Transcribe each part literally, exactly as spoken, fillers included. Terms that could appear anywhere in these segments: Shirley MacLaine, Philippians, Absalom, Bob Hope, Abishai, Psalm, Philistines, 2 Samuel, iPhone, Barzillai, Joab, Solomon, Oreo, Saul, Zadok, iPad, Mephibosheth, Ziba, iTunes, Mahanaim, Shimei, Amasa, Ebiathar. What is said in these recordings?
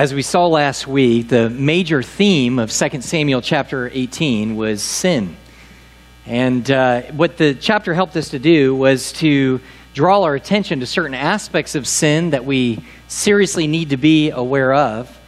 As we saw last week, the major theme of Second Samuel chapter eighteen was sin. And uh, what the chapter helped us to do was to draw our attention to certain aspects of sin that we seriously need to be aware of.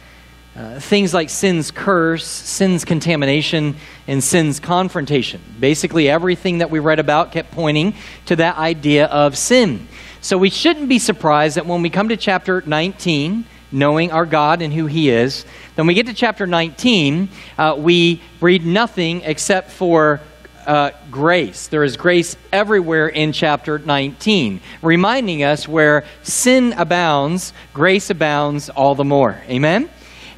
Uh, things like sin's curse, sin's contamination, and sin's confrontation. Basically, everything that we read about kept pointing to that idea of sin. So we shouldn't be surprised that when we come to chapter nineteen, knowing our God and who He is, then we get to chapter nineteen, uh, we read nothing except for Uh, grace. There is grace everywhere in chapter nineteen, reminding us where sin abounds, grace abounds all the more. Amen?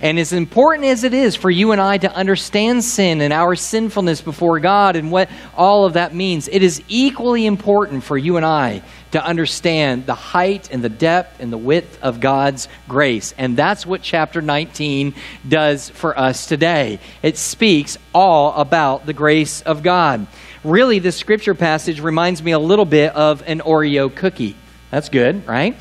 And as important as it is for you and I to understand sin and our sinfulness before God and what all of that means, it is equally important for you and I to understand the height and the depth and the width of God's grace. And that's what chapter nineteen does for us today. It speaks all about the grace of God. Really, this scripture passage reminds me a little bit of an Oreo cookie. That's good, right?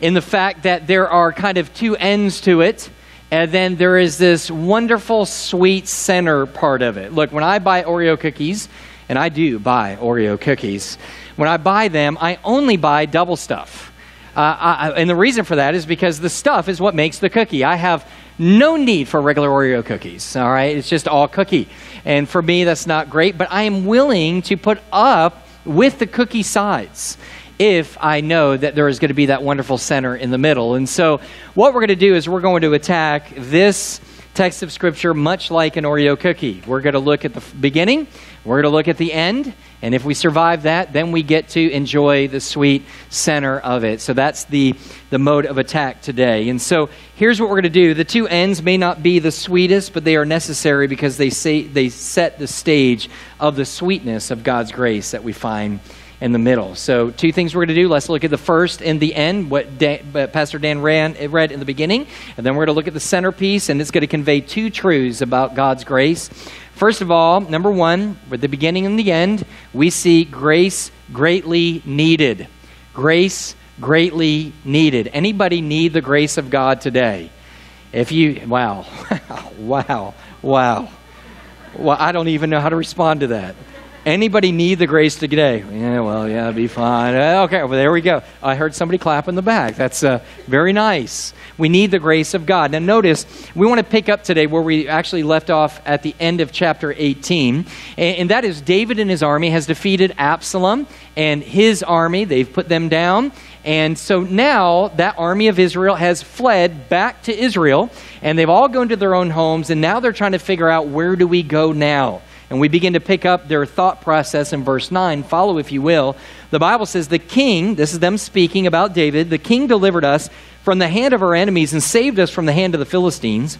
In the fact that there are kind of two ends to it, and then there is this wonderful, sweet center part of it. Look, when I buy Oreo cookies, and I do buy Oreo cookies, when I buy them, I only buy double stuff. Uh, I, and the reason for that is because the stuff is what makes the cookie. I have no need for regular Oreo cookies, all right? It's just all cookie. And for me, that's not great, but I am willing to put up with the cookie sides if I know that there is going to be that wonderful center in the middle. And so what we're going to do is we're going to attack this text of Scripture much like an Oreo cookie. We're going to look at the beginning, we're going to look at the end, and if we survive that, then we get to enjoy the sweet center of it. So that's the, the mode of attack today. And so here's what we're going to do. The two ends may not be the sweetest, but they are necessary because they, say, they set the stage of the sweetness of God's grace that we find in the middle. So two things we're going to do. Let's look at the first and the end, what Dan, uh, Pastor Dan ran, read in the beginning, and then we're going to look at the centerpiece, and it's going to convey two truths about God's grace. First of all, number one, with the beginning and the end, we see grace greatly needed. Grace greatly needed. Anybody need the grace of God today? If you, wow, wow, wow. Well, I don't even know how to respond to that. Anybody need the grace today? Yeah, well, yeah, it'll be fine. Okay, well, there we go. I heard somebody clap in the back. That's uh, very nice. We need the grace of God. Now, notice, we want to pick up today where we actually left off at the end of chapter eighteen, and, and that is David and his army has defeated Absalom and his army. They've put them down. And so now that army of Israel has fled back to Israel, and they've all gone to their own homes, and now they're trying to figure out, where do we go now? And we begin to pick up their thought process in verse nine. Follow, if you will. The Bible says, the king, this is them speaking about David, the king delivered us from the hand of our enemies and saved us from the hand of the Philistines.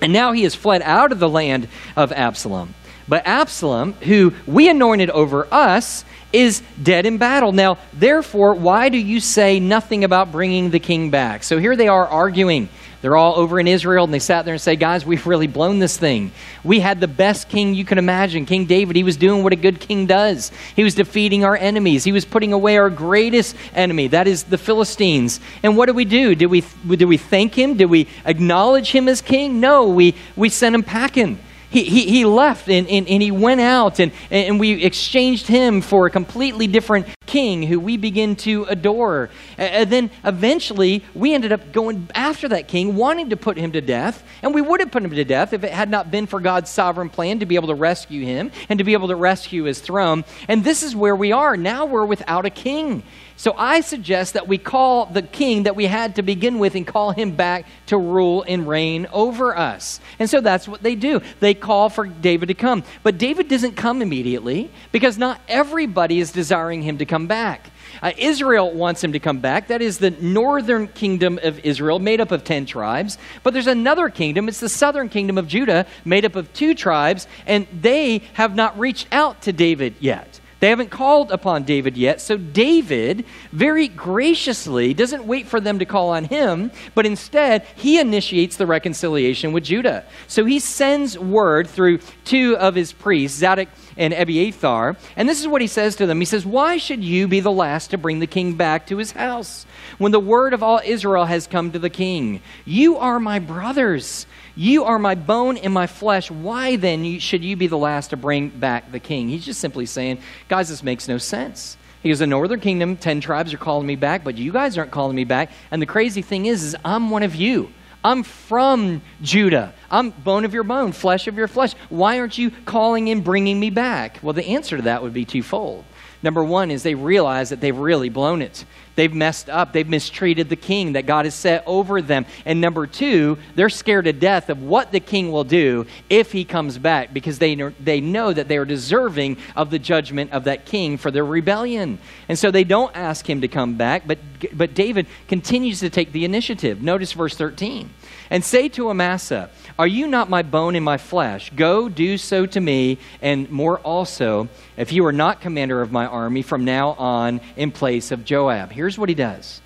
And now he has fled out of the land of Absalom. But Absalom, who we anointed over us, is dead in battle. Now, therefore, why do you say nothing about bringing the king back? So here they are arguing. They're all over in Israel, and they sat there and said, guys, we've really blown this thing. We had the best king you can imagine, King David. He was doing what a good king does. He was defeating our enemies. He was putting away our greatest enemy, that is the Philistines. And what did we do? Did we, did we thank him? Did we acknowledge him as king? No, we, we sent him packing. He, he, he left and, and, and he went out and, and we exchanged him for a completely different king who we begin to adore. And then eventually we ended up going after that king, wanting to put him to death. And we would have put him to death if it had not been for God's sovereign plan to be able to rescue him and to be able to rescue his throne. And this is where we are. Now we're without a king. So I suggest that we call the king that we had to begin with and call him back to rule and reign over us. And so that's what they do. They call for David to come. But David doesn't come immediately because not everybody is desiring him to come back. Uh, Israel wants him to come back. That is the northern kingdom of Israel, made up of ten tribes. But there's another kingdom. It's the southern kingdom of Judah, made up of two tribes. And they have not reached out to David yet. They haven't called upon David yet. So David very graciously doesn't wait for them to call on him, but instead he initiates the reconciliation with Judah. So he sends word through two of his priests, Zadok and Ebiathar, and this is what he says to them. He says, "Why should you be the last to bring the king back to his house when the word of all Israel has come to the king? You are my brothers. You are my bone and my flesh. Why then should you be the last to bring back the king?" He's just simply saying, guys, this makes no sense. He goes, the northern kingdom, ten tribes are calling me back, but you guys aren't calling me back. And the crazy thing is, is I'm one of you. I'm from Judah. I'm bone of your bone, flesh of your flesh. Why aren't you calling and bringing me back? Well, the answer to that would be twofold. Number one is they realize that they've really blown it. They've messed up. They've mistreated the king that God has set over them. And number two, they're scared to death of what the king will do if he comes back, because they know, they know that they are deserving of the judgment of that king for their rebellion. And so they don't ask him to come back, but, but David continues to take the initiative. Notice verse thirteen. "And say to Amasa, are you not my bone and my flesh? Go, do so to me, and more also, if you are not commander of my army from now on in place of Joab." Here's what he does.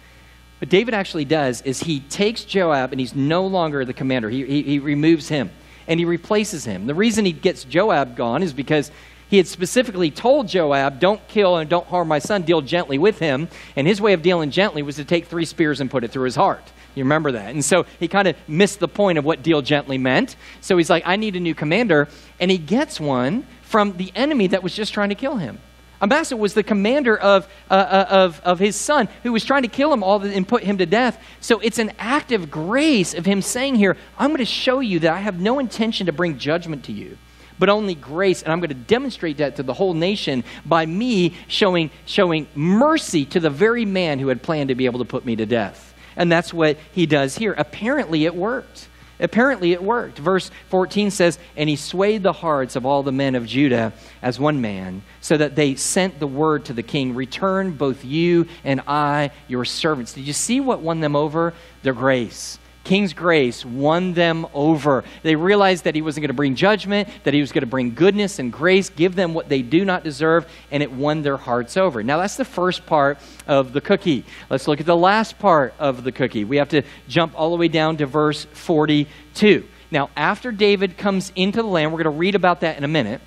What David actually does is he takes Joab, and he's no longer the commander. He, he, he removes him, and he replaces him. The reason he gets Joab gone is because he had specifically told Joab, "Don't kill and don't harm my son. Deal gently with him." And his way of dealing gently was to take three spears and put it through his heart. You remember that. And so he kind of missed the point of what deal gently meant. So he's like, I need a new commander. And he gets one from the enemy that was just trying to kill him. Amasa was the commander of, uh, of, of his son who was trying to kill him all and put him to death. So it's an act of grace of him saying here, I'm going to show you that I have no intention to bring judgment to you, but only grace, and I'm going to demonstrate that to the whole nation by me showing, showing mercy to the very man who had planned to be able to put me to death. And that's what he does here. Apparently it worked. Apparently it worked. Verse fourteen says, "And he swayed the hearts of all the men of Judah as one man, so that they sent the word to the king, return both you and I, your servants." Did you see what won them over? Their grace. King's grace won them over. They realized that he wasn't going to bring judgment, that he was going to bring goodness and grace, give them what they do not deserve, and it won their hearts over. Now, that's the first part of the cookie. Let's look at the last part of the cookie. We have to jump all the way down to verse forty-two. Now, after David comes into the land, we're going to read about that in a minute.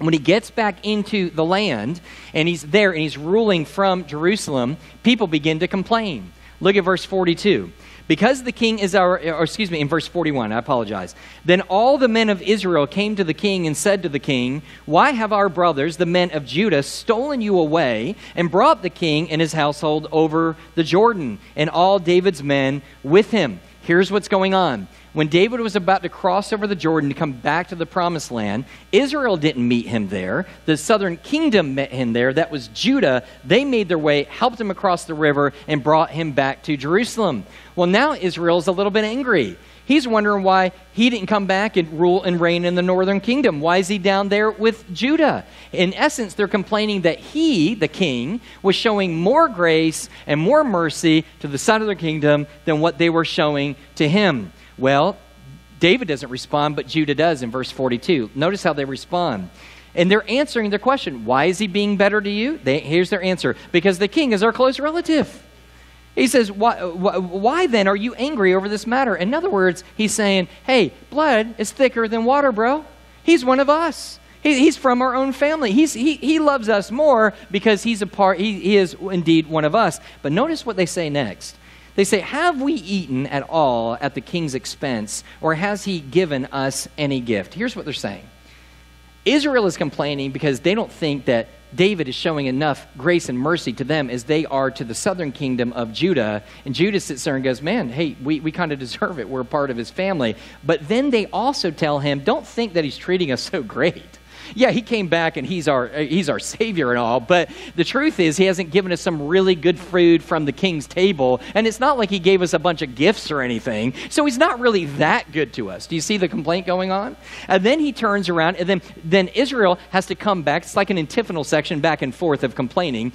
When he gets back into the land, and he's there, and he's ruling from Jerusalem, people begin to complain. Look at verse forty-two. "Because the king is our," or excuse me, in verse forty-one, I apologize. "Then all the men of Israel came to the king and said to the king, why have our brothers, the men of Judah, stolen you away and brought the king and his household over the Jordan and all David's men with him?" Here's what's going on. When David was about to cross over the Jordan to come back to the promised land, Israel didn't meet him there. The southern kingdom met him there. That was Judah. They made their way, helped him across the river, and brought him back to Jerusalem. Well, now Israel's a little bit angry. He's wondering why he didn't come back and rule and reign in the northern kingdom. Why is he down there with Judah? In essence, they're complaining that he, the king, was showing more grace and more mercy to the southern kingdom than what they were showing to him. Well, David doesn't respond, but Judah does in verse forty-two. Notice how they respond. And they're answering their question, why is he being better to you? They, here's their answer, because the king is our close relative. He says, why, why, why then are you angry over this matter? In other words, he's saying, hey, blood is thicker than water, bro. He's one of us. He, he's from our own family. He's, he, he loves us more because he's a part, he, he is indeed one of us. But notice what they say next. They say, have we eaten at all at the king's expense, or has he given us any gift? Here's what they're saying. Israel is complaining because they don't think that David is showing enough grace and mercy to them as they are to the southern kingdom of Judah. And Judah sits there and goes, man, hey, we, we kind of deserve it. We're a part of his family. But then they also tell him, don't think that he's treating us so great. Yeah, he came back and he's our he's our savior and all, but the truth is he hasn't given us some really good food from the king's table, and it's not like he gave us a bunch of gifts or anything, so he's not really that good to us. Do you see the complaint going on? And then he turns around, and then, then Israel has to come back. It's like an antiphonal section back and forth of complaining.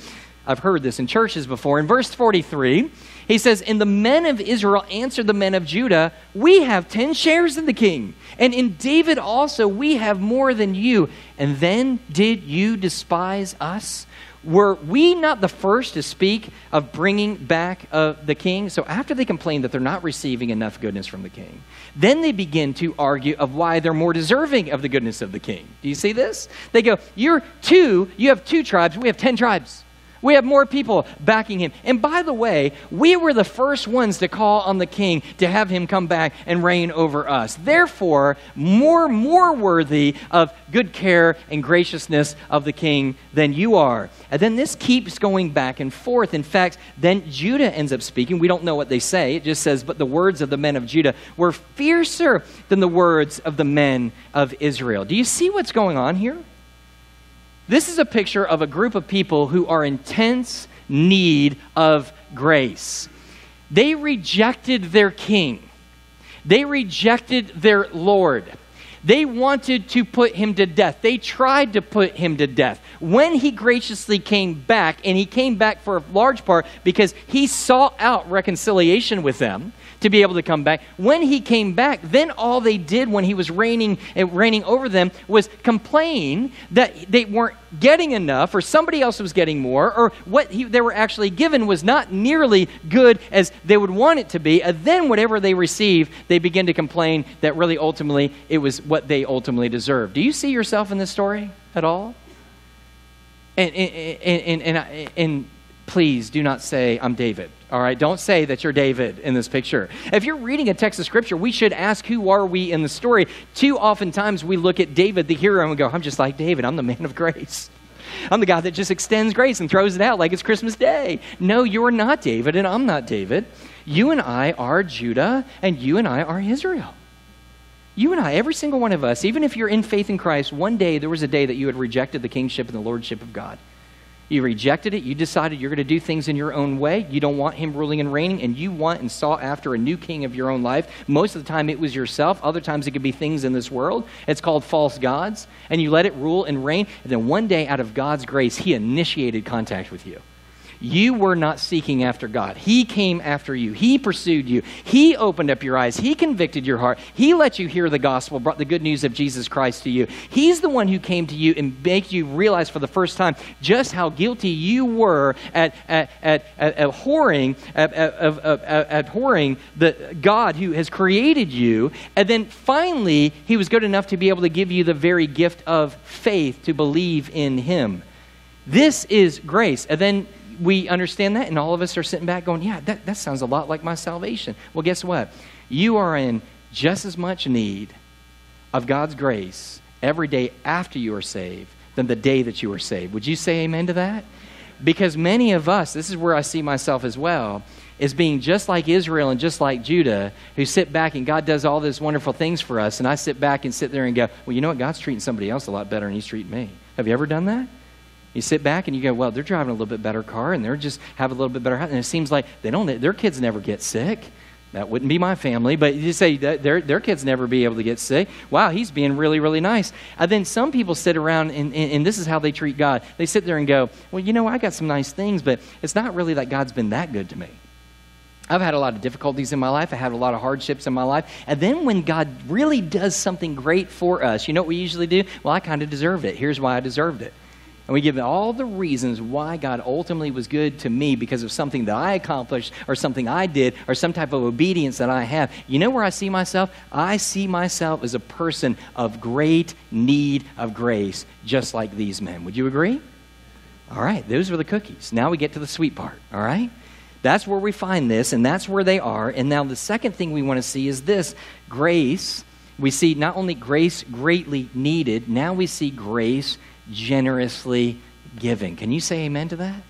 I've heard this in churches before. In verse forty-three, he says, and the men of Israel answered the men of Judah, we have ten shares in the king, and in David also we have more than you. And then did you despise us? Were we not the first to speak of bringing back uh, the king? So after they complain that they're not receiving enough goodness from the king, then they begin to argue of why they're more deserving of the goodness of the king. Do you see this? They go, you're two, you have two tribes, we have ten tribes. We have more people backing him. And by the way, we were the first ones to call on the king to have him come back and reign over us. Therefore, more, more worthy of good care and graciousness of the king than you are. And then this keeps going back and forth. In fact, then Judah ends up speaking. We don't know what they say. It just says, but the words of the men of Judah were fiercer than the words of the men of Israel. Do you see what's going on here? This is a picture of a group of people who are in intense need of grace. They rejected their king. They rejected their Lord. They wanted to put him to death. They tried to put him to death. When he graciously came back, and he came back for a large part because he sought out reconciliation with them to be able to come back. When he came back, then all they did when he was reigning, reigning over them was complain that they weren't getting enough, or somebody else was getting more, or what he, they were actually given was not nearly good as they would want it to be. And then whatever they receive, they begin to complain that really ultimately it was what they ultimately deserved. Do you see yourself in this story at all? And, and, and, and, and, and please do not say, I'm David. All right, don't say that you're David in this picture. If you're reading a text of Scripture, we should ask, who are we in the story? Too often times we look at David, the hero, and we go, I'm just like David. I'm the man of grace. I'm the guy that just extends grace and throws it out like it's Christmas Day. No, you're not David, and I'm not David. You and I are Judah, and you and I are Israel. You and I, every single one of us, even if you're in faith in Christ, one day there was a day that you had rejected the kingship and the lordship of God. You rejected it. You decided you're going to do things in your own way. You don't want him ruling and reigning, and you want and sought after a new king of your own life. Most of the time it was yourself. Other times it could be things in this world. It's called false gods, and you let it rule and reign. And then one day, out of God's grace, he initiated contact with you. You were not seeking after God. He came after you. He pursued you. He opened up your eyes. He convicted your heart. He let you hear the gospel, brought the good news of Jesus Christ to you. He's the one who came to you and made you realize for the first time just how guilty you were at, at, at, at abhorring, at, at, at, at, at abhorring the God who has created you. And then finally, he was good enough to be able to give you the very gift of faith to believe in him. This is grace. And then we understand that, and all of us are sitting back going, yeah, that, that sounds a lot like my salvation. Well, guess what? You are in just as much need of God's grace every day after you are saved than the day that you were saved. Would you say amen to that? Because many of us, this is where I see myself as well, is being just like Israel and just like Judah, who sit back and God does all these wonderful things for us, and I sit back and sit there and go, well, you know what? God's treating somebody else a lot better than he's treating me. Have you ever done that? You sit back and you go, well, they're driving a little bit better car, and they're just have a little bit better house, and it seems like they don't. Their kids never get sick. That wouldn't be my family, but you say that their their kids never be able to get sick. Wow, he's being really, really nice. And then some people sit around, and, and, and this is how they treat God. They sit there and go, well, you know, I got some nice things, but it's not really that God's been that good to me. I've had a lot of difficulties in my life. I had a lot of hardships in my life. And then when God really does something great for us, you know what we usually do? Well, I kind of deserved it. Here's why I deserved it. And we give all the reasons why God ultimately was good to me because of something that I accomplished or something I did or some type of obedience that I have. You know where I see myself? I see myself as a person of great need of grace, just like these men. Would you agree? All right, those were the cookies. Now we get to the sweet part, all right? That's where we find this, and that's where they are. And now the second thing we want to see is this, grace. We see not only grace greatly needed, now we see grace generously giving. Can you say amen to that?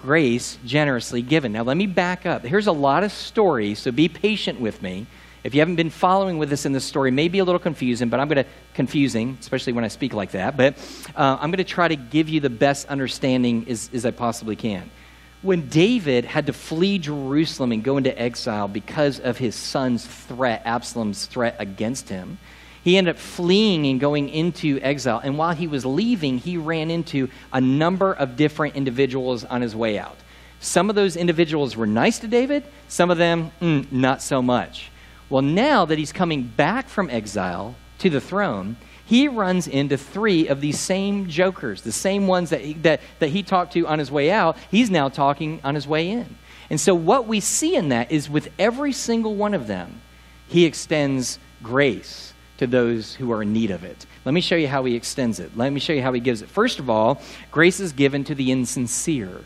Grace generously given. Now let me back up. Here's a lot of stories, so be patient with me. If you haven't been following with us in this story, maybe a little confusing, but I'm going to, confusing, especially when I speak like that, but uh, I'm going to try to give you the best understanding as, as I possibly can. When David had to flee Jerusalem and go into exile because of his son's threat, Absalom's threat against him, he ended up fleeing and going into exile. And while he was leaving, he ran into a number of different individuals on his way out. Some of those individuals were nice to David. Some of them, mm, not so much. Well, now that he's coming back from exile to the throne, he runs into three of these same jokers, the same ones that he, that, that he talked to on his way out. He's now talking on his way in. And so what we see in that is with every single one of them, he extends grace to those who are in need of it. Let me show you how he extends it. Let me show you how he gives it. First of all, grace is given to the insincere.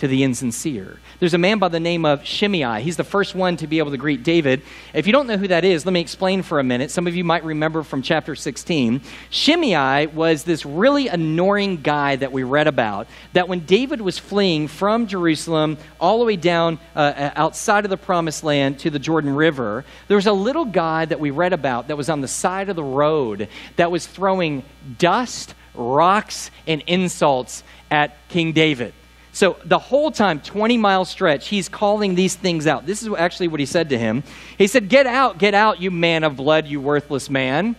To the insincere. There's a man by the name of Shimei. He's the first one to be able to greet David. If you don't know who that is, let me explain for a minute. Some of you might remember from chapter sixteen. Shimei was this really annoying guy that we read about, that when David was fleeing from Jerusalem all the way down uh, outside of the Promised Land to the Jordan River, there was a little guy that we read about that was on the side of the road that was throwing dust, rocks, and insults at King David. So the whole time, twenty-mile stretch, he's calling these things out. This is actually what he said to him. He said, "Get out, get out, you man of blood, you worthless man."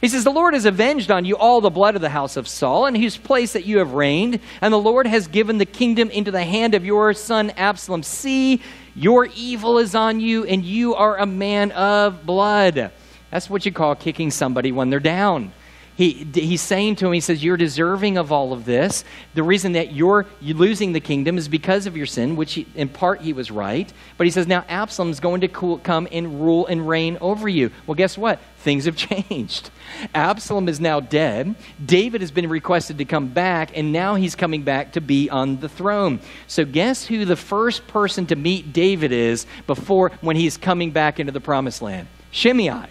He says, "The Lord has avenged on you all the blood of the house of Saul, in whose place that you have reigned, and the Lord has given the kingdom into the hand of your son Absalom. See, your evil is on you, and you are a man of blood." That's what you call kicking somebody when they're down. He, he's saying to him, he says, "You're deserving of all of this. The reason that you're losing the kingdom is because of your sin," which he, in part he was right. But he says, "Now Absalom's going to come and rule and reign over you." Well, guess what? Things have changed. Absalom is now dead. David has been requested to come back, and now he's coming back to be on the throne. So guess who the first person to meet David is before when he's coming back into the Promised Land? Shimei.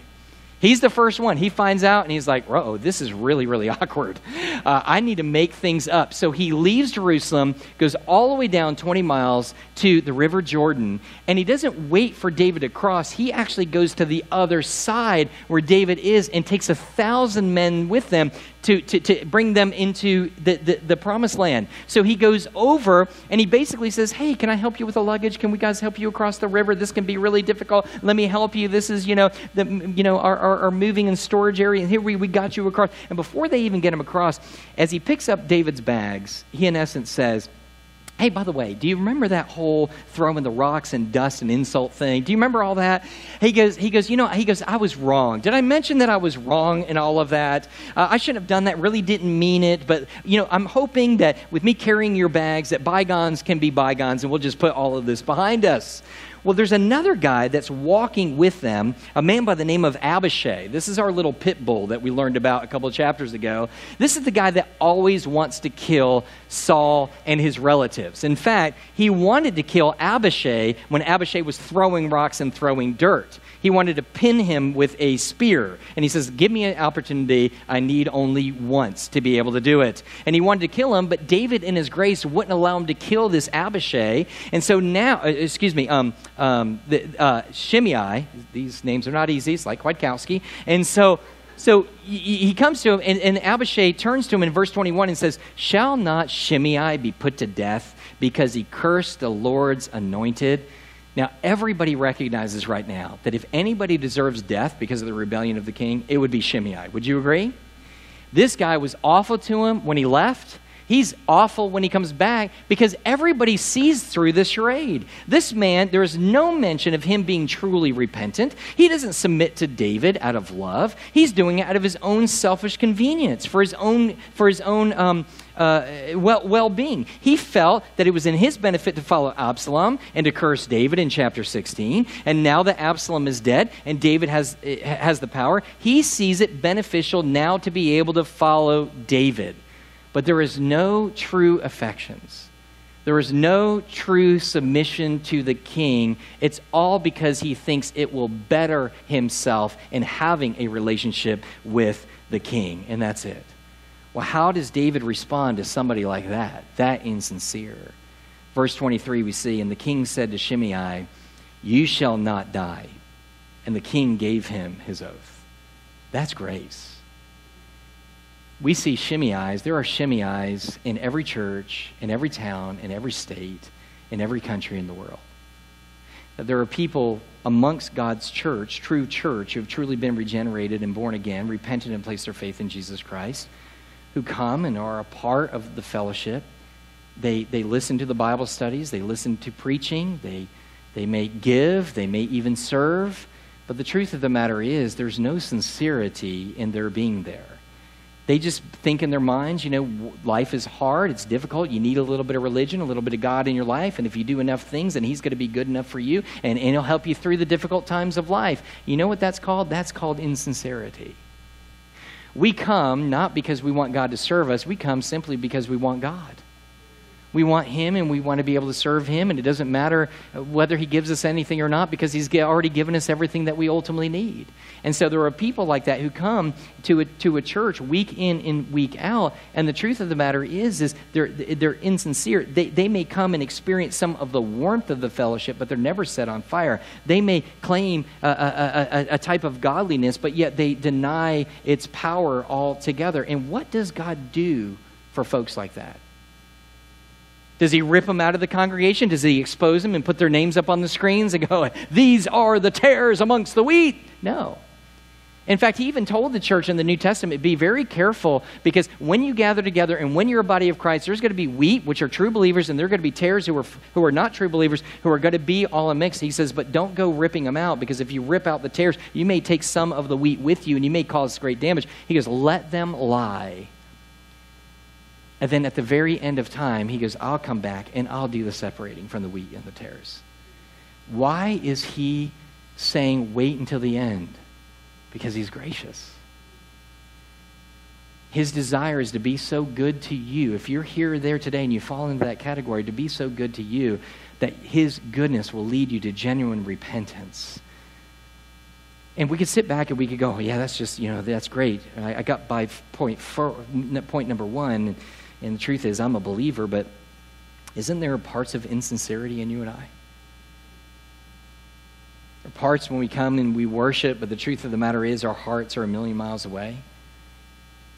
He's the first one. He finds out and he's like, "Uh-oh, this is really, really awkward. Uh, I need to make things up." So he leaves Jerusalem, goes all the way down twenty miles to the River Jordan, and he doesn't wait for David to cross. He actually goes to the other side where David is and takes a thousand men with them to, to, to bring them into the, the, the Promised Land. So he goes over and he basically says, "Hey, can I help you with the luggage? Can we guys help you across the river? This can be really difficult. Let me help you. This is, you know, the, you know, our, our Are moving and storage area, and here we, we got you across." And before they even get him across, as he picks up David's bags, he in essence says, "Hey, by the way, do you remember that whole throwing the rocks and dust and insult thing? Do you remember all that?" He goes, he goes, "You know," he goes, "I was wrong. Did I mention that I was wrong in all of that? Uh, I shouldn't have done that. Really didn't mean it. But, you know, I'm hoping that with me carrying your bags, that bygones can be bygones, and we'll just put all of this behind us." Well, there's another guy that's walking with them, a man by the name of Abishai. This is our little pit bull that we learned about a couple of chapters ago. This is the guy that always wants to kill Saul and his relatives. In fact, he wanted to kill Abishai when Abishai was throwing rocks and throwing dirt. He wanted to pin him with a spear. And he says, "Give me an opportunity. I need only once to be able to do it." And he wanted to kill him, but David in his grace wouldn't allow him to kill this Abishai. And so now, uh, excuse me, um, um, the, uh, Shimei, these names are not easy. It's like Kwiatkowski. And so, so he comes to him, and, and Abishai turns to him in verse twenty-one and says, "Shall not Shimei be put to death because he cursed the Lord's anointed?" Now, everybody recognizes right now that if anybody deserves death because of the rebellion of the king, it would be Shimei. Would you agree? This guy was awful to him when he left. He's awful when he comes back because everybody sees through this charade. This man, there is no mention of him being truly repentant. He doesn't submit to David out of love. He's doing it out of his own selfish convenience, for his own, for his own um, uh, well, well-being. He felt that it was in his benefit to follow Absalom and to curse David in chapter sixteen. And now that Absalom is dead and David has, has the power, he sees it beneficial now to be able to follow David. But there is no true affections. There is no true submission to the king. It's all because he thinks it will better himself in having a relationship with the king, and that's it. Well, how does David respond to somebody like that, that insincere? Verse twenty-three we see, "And the king said to Shimei, 'You shall not die.' And the king gave him his oath." That's grace. We see Shimei's. There are Shimei's in every church, in every town, in every state, in every country in the world. That there are people amongst God's church, true church, who have truly been regenerated and born again, repented and placed their faith in Jesus Christ, who come and are a part of the fellowship. They, they listen to the Bible studies. They listen to preaching. They, they may give. They may even serve. But the truth of the matter is there's no sincerity in their being there. They just think in their minds, you know, life is hard, it's difficult, you need a little bit of religion, a little bit of God in your life, and if you do enough things, then he's going to be good enough for you, and, and he'll help you through the difficult times of life. You know what that's called? That's called insincerity. We come not because we want God to serve us, we come simply because we want God. We want him, and we want to be able to serve him, and it doesn't matter whether he gives us anything or not because he's already given us everything that we ultimately need. And so there are people like that who come to a, to a church week in and week out, and the truth of the matter is is they're, they're insincere. They, they may come and experience some of the warmth of the fellowship, but they're never set on fire. They may claim a, a, a, a type of godliness, but yet they deny its power altogether. And what does God do for folks like that? Does he rip them out of the congregation? Does he expose them and put their names up on the screens and go, these are the tares amongst the wheat? No. In fact, he even told the church in the New Testament, be very careful, because when you gather together and when you're a body of Christ, there's going to be wheat, which are true believers, and there are going to be tares who are, who are not true believers, who are going to be all a mix. He says, but don't go ripping them out, because if you rip out the tares, you may take some of the wheat with you and you may cause great damage. He goes, let them lie. And then at the very end of time, he goes, I'll come back and I'll do the separating from the wheat and the tares. Why is he saying wait until the end? Because he's gracious. His desire is to be so good to you. If you're here or there today and you fall into that category, to be so good to you that his goodness will lead you to genuine repentance. And we could sit back and we could go, oh, yeah, that's just, you know, that's great. I, I got by point, four, point number one. And the truth is, I'm a believer, but isn't there parts of insincerity in you and I? There are parts when we come and we worship, but the truth of the matter is our hearts are a million miles away.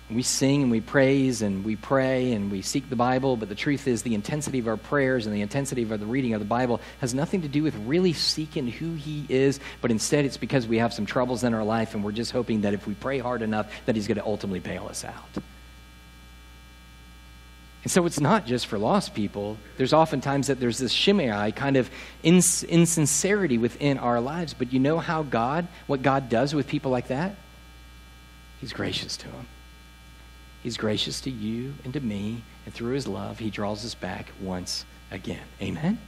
We sing and we praise and we pray and we seek the Bible, but the truth is the intensity of our prayers and the intensity of the reading of the Bible has nothing to do with really seeking who he is, but instead it's because we have some troubles in our life and we're just hoping that if we pray hard enough that he's going to ultimately bail us out. And so it's not just for lost people. There's oftentimes that there's this Shimei kind of ins- insincerity within our lives. But you know how God, what God does with people like that? He's gracious to them. He's gracious to you and to me. And through his love, he draws us back once again. Amen?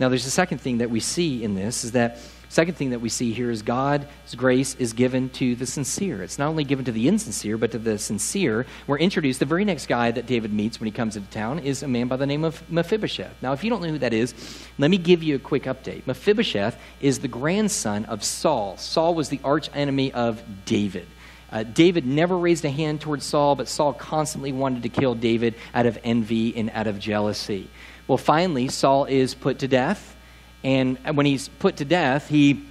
Now there's a second thing that we see in this is that Second thing that we see here is God's grace is given to the sincere. It's not only given to the insincere, but to the sincere. We're introduced, the very next guy that David meets when he comes into town is a man by the name of Mephibosheth. Now, if you don't know who that is, let me give you a quick update. Mephibosheth is the grandson of Saul. Saul was the arch enemy of David. Uh, David never raised a hand towards Saul, but Saul constantly wanted to kill David out of envy and out of jealousy. Well, finally, Saul is put to death. And when he's put to death, he,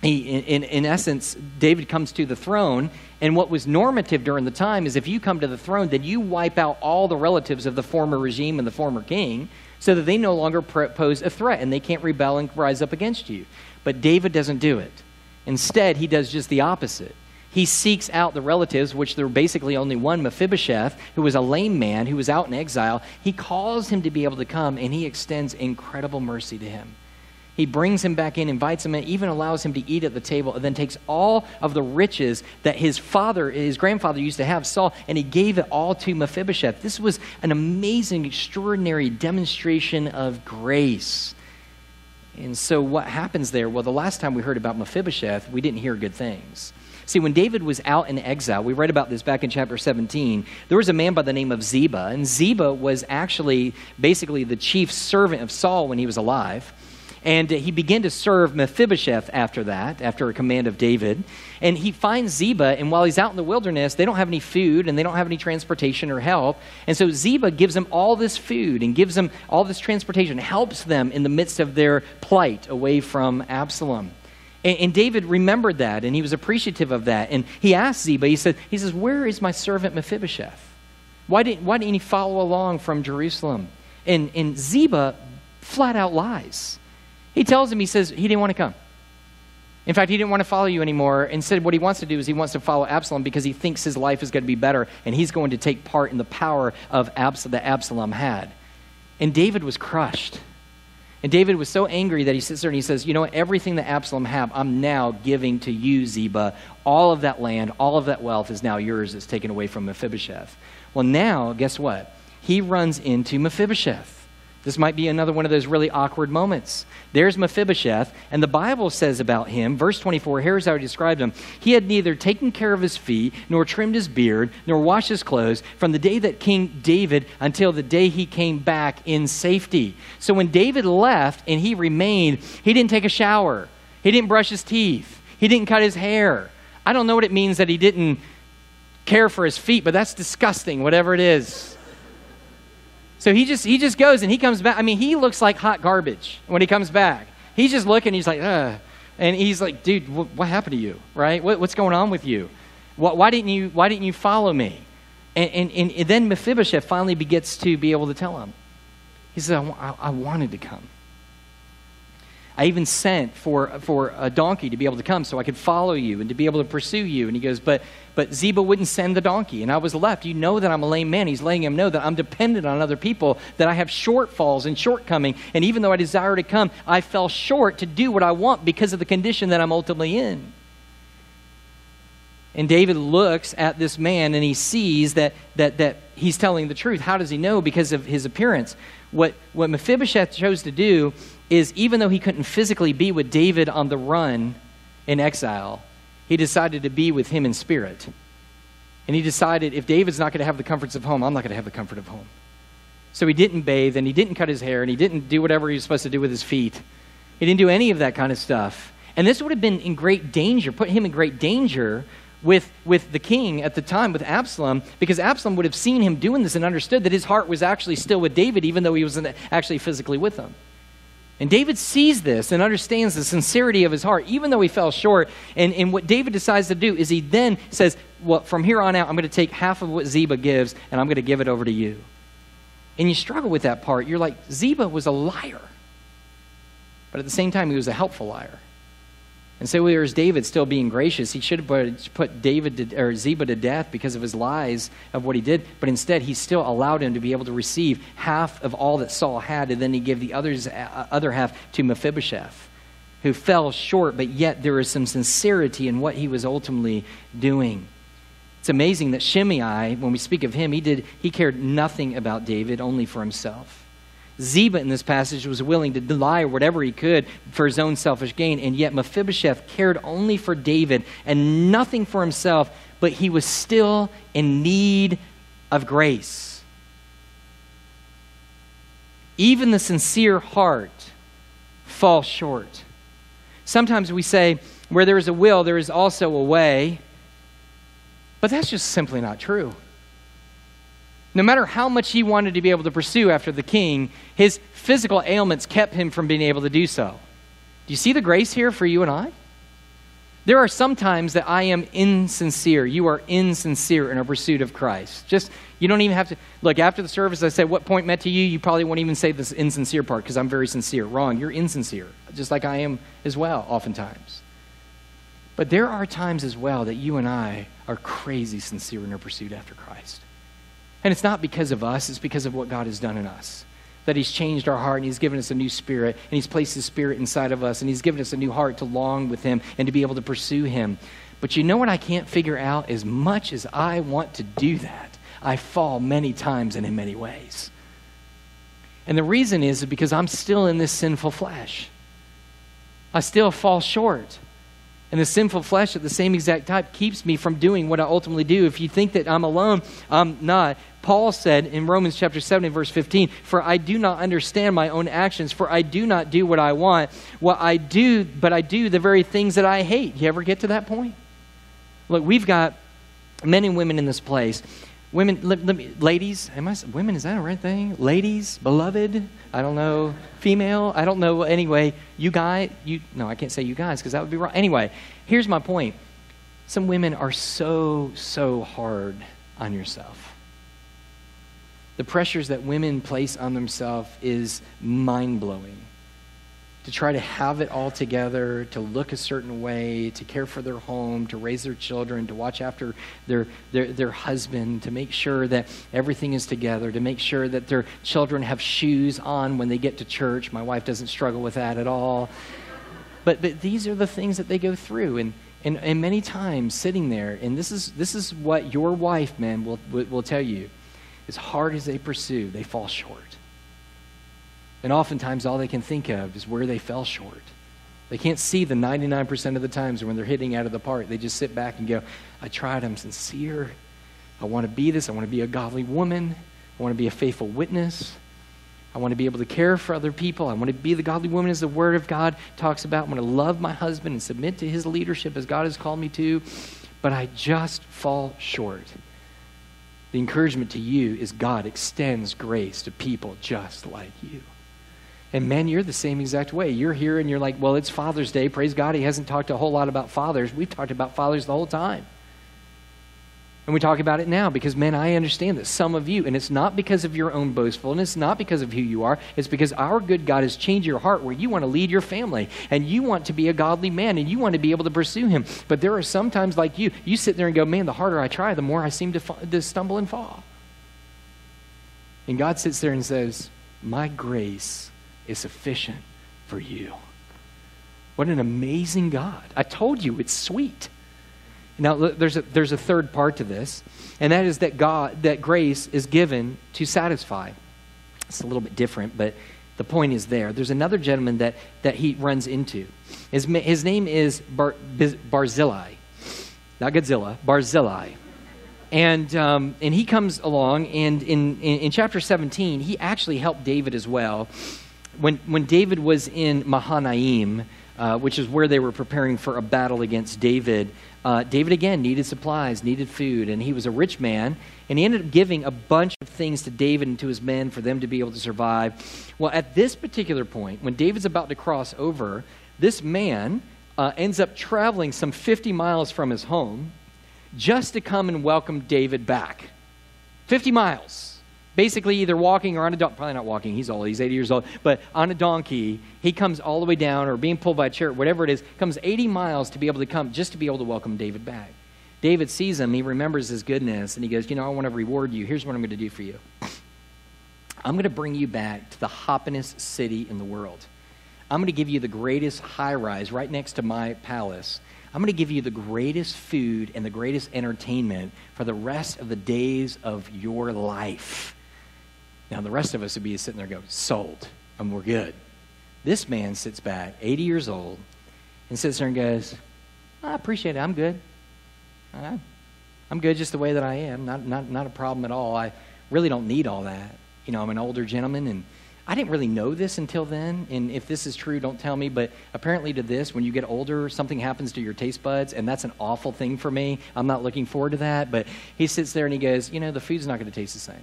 he in, in essence, David comes to the throne. And what was normative during the time is if you come to the throne, then you wipe out all the relatives of the former regime and the former king so that they no longer pose a threat and they can't rebel and rise up against you. But David doesn't do it. Instead, he does just the opposite. He seeks out the relatives, which there were basically only one, Mephibosheth, who was a lame man who was out in exile. He calls him to be able to come, and he extends incredible mercy to him. He brings him back in, invites him in, even allows him to eat at the table, and then takes all of the riches that his father, his grandfather used to have, Saul, and he gave it all to Mephibosheth. This was an amazing, extraordinary demonstration of grace. And so what happens there? Well, the last time we heard about Mephibosheth, we didn't hear good things. See, when David was out in exile, we read about this back in chapter seventeen, there was a man by the name of Ziba, and Ziba was actually basically the chief servant of Saul when he was alive. And he began to serve Mephibosheth after that, after a command of David. And he finds Ziba, and while he's out in the wilderness, they don't have any food, and they don't have any transportation or help. And so Ziba gives them all this food and gives them all this transportation, helps them in the midst of their plight away from Absalom. And, and David remembered that, and he was appreciative of that. And he asked Ziba, he said, he says, where is my servant Mephibosheth? Why didn't, why didn't he follow along from Jerusalem? And, and Ziba flat out lies. He tells him, he says, he didn't want to come. In fact, he didn't want to follow you anymore. Instead, what he wants to do is he wants to follow Absalom because he thinks his life is going to be better and he's going to take part in the power of Abs- that Absalom had. And David was crushed. And David was so angry that he sits there and he says, you know what, everything that Absalom have, I'm now giving to you, Ziba. All of that land, all of that wealth is now yours. It's taken away from Mephibosheth. Well, now, guess what? He runs into Mephibosheth. This might be another one of those really awkward moments. There's Mephibosheth, and the Bible says about him, verse twenty-four, here's how he described him. He had neither taken care of his feet, nor trimmed his beard, nor washed his clothes, from the day that King David until the day he came back in safety. So when David left and he remained, he didn't take a shower. He didn't brush his teeth. He didn't cut his hair. I don't know what it means that he didn't care for his feet, but that's disgusting, whatever it is. So he just he just goes and he comes back. I mean, he looks like hot garbage when he comes back. He's just looking. He's like, ugh. And he's like, dude, wh what happened to you, right? What, what's going on with you? Why, why didn't you Why didn't you follow me? And, and, and, and then Mephibosheth finally begins to be able to tell him. He says, I, I, I wanted to come. I even sent for, for a donkey to be able to come so I could follow you and to be able to pursue you. And he goes, but, but Ziba wouldn't send the donkey, and I was left. You know that I'm a lame man. He's letting him know that I'm dependent on other people, that I have shortfalls and shortcoming. And even though I desire to come, I fell short to do what I want because of the condition that I'm ultimately in. And David looks at this man, and he sees that, that, that he's telling the truth. How does he know? Because of his appearance. What, what Mephibosheth chose to do is, even though he couldn't physically be with David on the run in exile, he decided to be with him in spirit. And he decided, if David's not going to have the comforts of home, I'm not going to have the comfort of home. So he didn't bathe, and he didn't cut his hair, and he didn't do whatever he was supposed to do with his feet. He didn't do any of that kind of stuff. And this would have been in great danger, put him in great danger with, with the king at the time, with Absalom, because Absalom would have seen him doing this and understood that his heart was actually still with David, even though he wasn't actually physically with him. And David sees this and understands the sincerity of his heart, even though he fell short. And, and what David decides to do is he then says, well, from here on out, I'm going to take half of what Ziba gives, and I'm going to give it over to you. And you struggle with that part. You're like, Ziba was a liar. But at the same time, he was a helpful liar. And so there's David still being gracious. He should have put David to, or Ziba to death because of his lies of what he did. But instead, he still allowed him to be able to receive half of all that Saul had. And then he gave the others, uh, other half to Mephibosheth, who fell short. But yet there is some sincerity in what he was ultimately doing. It's amazing that Shimei, when we speak of him, he, did, he cared nothing about David, only for himself. Ziba in this passage was willing to lie whatever he could for his own selfish gain, and yet Mephibosheth cared only for David and nothing for himself, but he was still in need of grace. Even the sincere heart falls short. Sometimes we say, where there is a will, there is also a way, but that's just simply not true. No matter how much he wanted to be able to pursue after the king, his physical ailments kept him from being able to do so. Do you see the grace here for you and I? There are some times that I am insincere. You are insincere in our pursuit of Christ. Just, you don't even have to, look, after the service, I said, what point meant to you? You probably won't even say this insincere part because I'm very sincere. Wrong, you're insincere, just like I am as well oftentimes. But there are times as well that you and I are crazy sincere in our pursuit after Christ. And it's not because of us, it's because of what God has done in us. That he's changed our heart, and he's given us a new spirit, and he's placed his spirit inside of us, and he's given us a new heart to long with him and to be able to pursue him. But you know what I can't figure out? As much as I want to do that, I fall many times and in many ways. And the reason is because I'm still in this sinful flesh. I still fall short. And the sinful flesh of the same exact type keeps me from doing what I ultimately do. If you think that I'm alone, I'm not. Paul said in Romans chapter seven and verse fifteen, for I do not understand my own actions, for I do not do what I want. What I do, but I do the very things that I hate. You ever get to that point? Look, we've got men and women in this place. Women, let, let me, ladies, am I, women, is that a right thing? Ladies, beloved, I don't know, female, I don't know, anyway, you guys, you, no, I can't say you guys because that would be wrong. Anyway, here's my point. Some women are so, so hard on yourself. The pressures that women place on themselves is mind-blowing. to try to have it all together, to look a certain way, to care for their home, to raise their children, to watch after their, their, their husband, to make sure that everything is together, to make sure that their children have shoes on when they get to church. My wife doesn't struggle with that at all. But, but these are the things that they go through. And, and, and many times sitting there, and this is, this is what your wife, men, will, will tell you. As hard as they pursue, they fall short. And oftentimes all they can think of is where they fell short. They can't see the ninety-nine percent of the times when they're hitting out of the park. They just sit back and go, I tried, I'm sincere. I want to be this. I want to be a godly woman. I want to be a faithful witness. I want to be able to care for other people. I want to be the godly woman as the Word of God talks about. I want to love my husband and submit to his leadership as God has called me to. But I just fall short. The encouragement to you is God extends grace to people just like you. And men, you're the same exact way. You're here and you're like, well, it's Father's Day. Praise God, he hasn't talked a whole lot about fathers. We've talked about fathers the whole time. And we talk about it now because, men, I understand that some of you, and it's not because of your own boastfulness, not because of who you are, it's because our good God has changed your heart where you want to lead your family and you want to be a godly man and you want to be able to pursue him. But there are sometimes like you, you sit there and go, man, the harder I try, the more I seem to, to stumble and fall. And God sits there and says, my grace is sufficient for you. What an amazing God. I told you, it's sweet. Now, there's a, there's a third part to this, and that is that God, that grace is given to satisfy. It's a little bit different, but the point is there. There's another gentleman that, that he runs into. His, his name is Bar, Biz, Barzillai, not Godzilla, Barzillai. And um, and he comes along, and in, in, in chapter seventeen, he actually helped David as well. When, when David was in Mahanaim, uh, which is where they were preparing for a battle against David, uh, David again needed supplies, needed food, and he was a rich man, and he ended up giving a bunch of things to David and to his men for them to be able to survive. Well, at this particular point, when David's about to cross over, this man uh, ends up traveling some fifty miles from his home just to come and welcome David back. fifty miles. Basically either walking or on a donkey, probably not walking, he's old, he's eighty years old, but on a donkey, he comes all the way down or being pulled by a chair, whatever it is, comes eighty miles to be able to come, just to be able to welcome David back. David sees him, he remembers his goodness, and he goes, you know, I want to reward you. Here's what I'm going to do for you. I'm going to bring you back to the hoppinest city in the world. I'm going to give you the greatest high-rise right next to my palace. I'm going to give you the greatest food and the greatest entertainment for the rest of the days of your life. Now, the rest of us would be sitting there going, sold, and we're good. This man sits back, eighty years old, and sits there and goes, I appreciate it. I'm good. I'm good just the way that I am. Not, not, not a problem at all. I really don't need all that. You know, I'm an older gentleman, and I didn't really know this until then. And if this is true, don't tell me. But apparently to this, when you get older, something happens to your taste buds, and that's an awful thing for me. I'm not looking forward to that. But he sits there and he goes, you know, the food's not going to taste the same.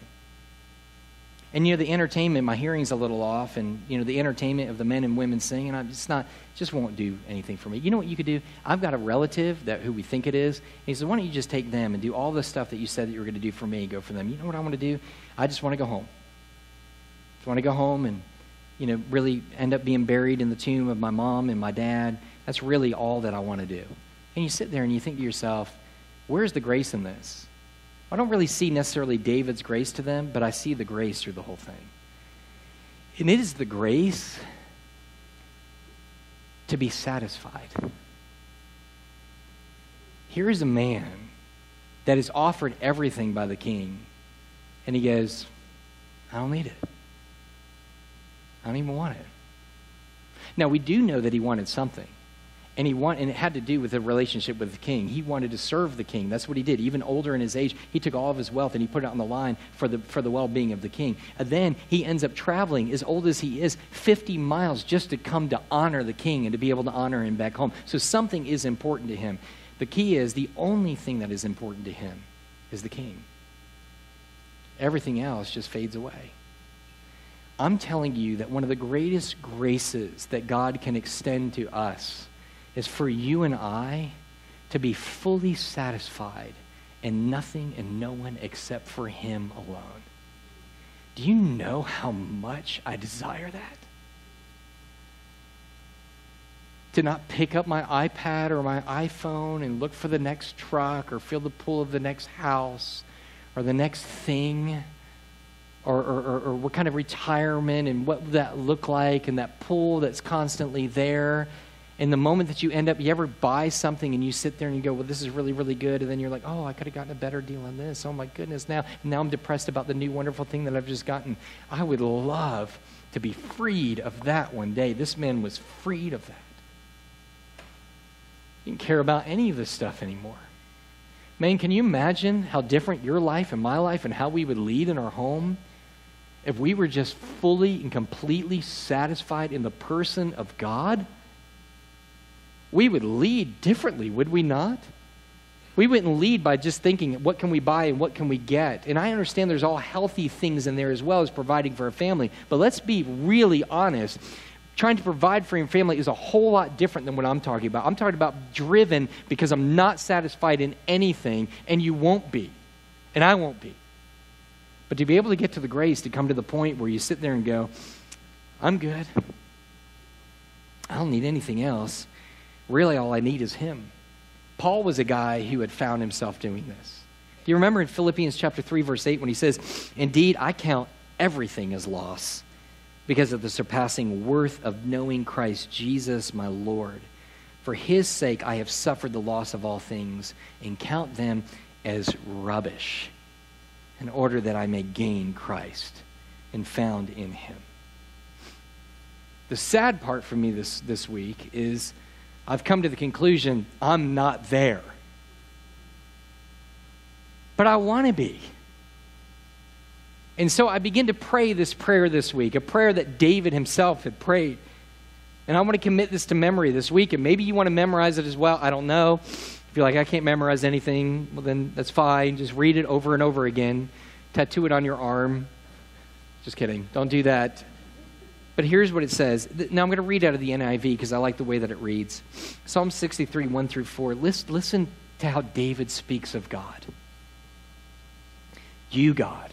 And, you know, the entertainment, my hearing's a little off, and, you know, the entertainment of the men and women singing, I'm just not, just won't do anything for me. You know what you could do? I've got a relative that who we think it is, and he says, why don't you just take them and do all the stuff that you said that you were going to do for me, go for them. You know what I want to do? I just want to go home. I just want to go home and, you know, really end up being buried in the tomb of my mom and my dad. That's really all that I want to do. And you sit there and you think to yourself, where's the grace in this? I don't really see necessarily David's grace to them, but I see the grace through the whole thing. And it is the grace to be satisfied. Here is a man that is offered everything by the king, and he goes, I don't need it. I don't even want it. Now, we do know that he wanted something. And he want, and it had to do with a relationship with the king. He wanted to serve the king. That's what he did. Even older in his age, he took all of his wealth and he put it on the line for the, for the well-being of the king. And then he ends up traveling, as old as he is, fifty miles just to come to honor the king and to be able to honor him back home. So something is important to him. The key is the only thing that is important to him is the king. Everything else just fades away. I'm telling you that one of the greatest graces that God can extend to us is for you and I to be fully satisfied in nothing and no one except for him alone. Do you know how much I desire that? to not pick up my iPad or my iPhone and look for the next truck or feel the pull of the next house or the next thing or, or, or, or what kind of retirement and what would that look like and that pull that's constantly there. And the moment that you end up, you ever buy something and you sit there and you go, well, this is really, really good. And then you're like, oh, I could have gotten a better deal on this. Oh, my goodness. Now, now I'm depressed about the new wonderful thing that I've just gotten. I would love to be freed of that one day. This man was freed of that. He didn't care about any of this stuff anymore. Man, can you imagine how different your life and my life and how we would lead in our home if we were just fully and completely satisfied in the person of God? We would lead differently, would we not? We wouldn't lead by just thinking, what can we buy and what can we get? And I understand there's all healthy things in there as well as providing for a family. But let's be really honest. Trying to provide for your family is a whole lot different than what I'm talking about. I'm talking about driven because I'm not satisfied in anything, and you won't be, and I won't be. But to be able to get to the grace to come to the point where you sit there and go, I'm good. I don't need anything else. Really, all I need is him. Paul was a guy who had found himself doing this. Do you remember in Philippians chapter three, verse eight, when he says, indeed, I count everything as loss because of the surpassing worth of knowing Christ Jesus, my Lord. For his sake, I have suffered the loss of all things and count them as rubbish in order that I may gain Christ and found in him. The sad part for me this, this week is I've come to the conclusion, I'm not there. But I want to be. And so I begin to pray this prayer this week, a prayer that David himself had prayed. And I want to commit this to memory this week, and maybe you want to memorize it as well. I don't know. If you're like, I can't memorize anything, well, then that's fine. Just read it over and over again. Tattoo it on your arm. Just kidding. Don't do that. But here's what it says. Now I'm going to read out of the N I V because I like the way that it reads. Psalm sixty-three, one through four. Listen to how David speaks of God. You, God,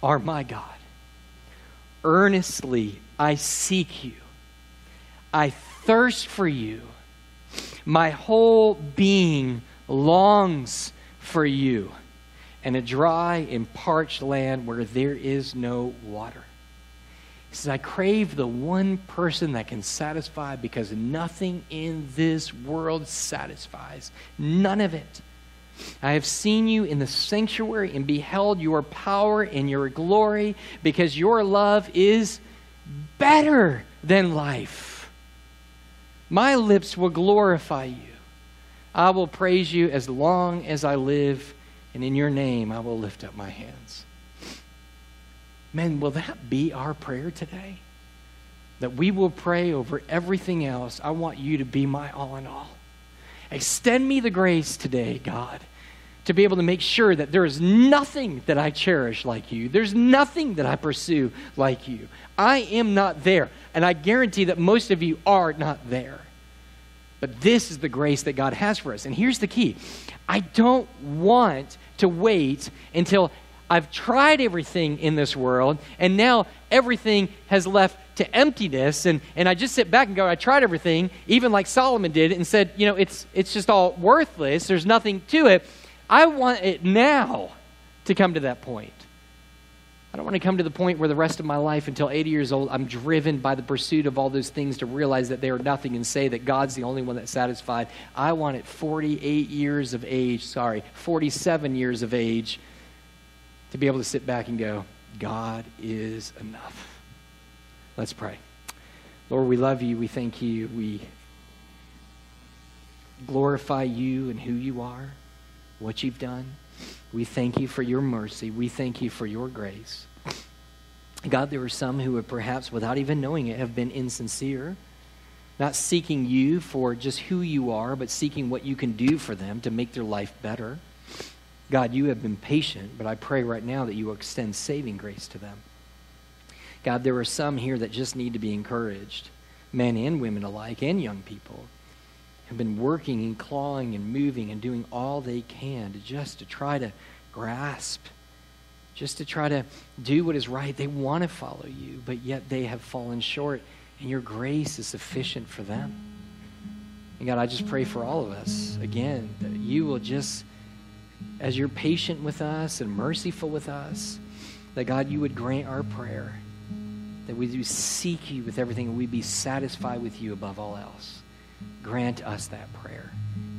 are my God. Earnestly I seek you. I thirst for you. My whole being longs for you in a dry and parched land where there is no water. He says, I crave the one person that can satisfy because nothing in this world satisfies. None of it. I have seen you in the sanctuary and beheld your power and your glory because your love is better than life. My lips will glorify you. I will praise you as long as I live, and in your name I will lift up my hands. Man, will that be our prayer today? That we will pray over everything else. I want you to be my all in all. Extend me the grace today, God, to be able to make sure that there is nothing that I cherish like you. There's nothing that I pursue like you. I am not there, and I guarantee that most of you are not there. But this is the grace that God has for us. And here's the key. I don't want to wait until I've tried everything in this world, and now everything has left to emptiness, and, and I just sit back and go, I tried everything, even like Solomon did, and said, you know, it's, it's just all worthless. There's nothing to it. I want it now to come to that point. I don't want to come to the point where the rest of my life until eighty years old, I'm driven by the pursuit of all those things to realize that they are nothing and say that God's the only one that's satisfied. I want it forty-eight years of age, sorry, forty-seven years of age, to be able to sit back and go, God is enough. Let's pray. Lord, we love you. We thank you. We glorify you and who you are, what you've done. We thank you for your mercy. We thank you for your grace. God, there are some who would perhaps, without even knowing it, have been insincere, not seeking you for just who you are, but seeking what you can do for them to make their life better. God, you have been patient, but I pray right now that you will extend saving grace to them. God, there are some here that just need to be encouraged, men and women alike, and young people, have been working and clawing and moving and doing all they can to just to try to grasp, just to try to do what is right. They want to follow you, but yet they have fallen short, and your grace is sufficient for them. And God, I just pray for all of us, again, that you will just, as you're patient with us and merciful with us, that God, you would grant our prayer, that we do seek you with everything and we'd be satisfied with you above all else. Grant us that prayer.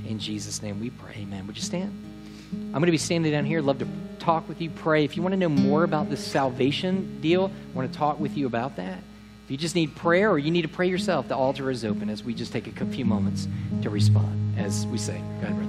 In Jesus' name we pray, amen. Would you stand? I'm going to be standing down here. Love to talk with you, pray. If you want to know more about this salvation deal, I want to talk with you about that. If you just need prayer or you need to pray yourself, the altar is open as we just take a few moments to respond as we sing. Go ahead, brother.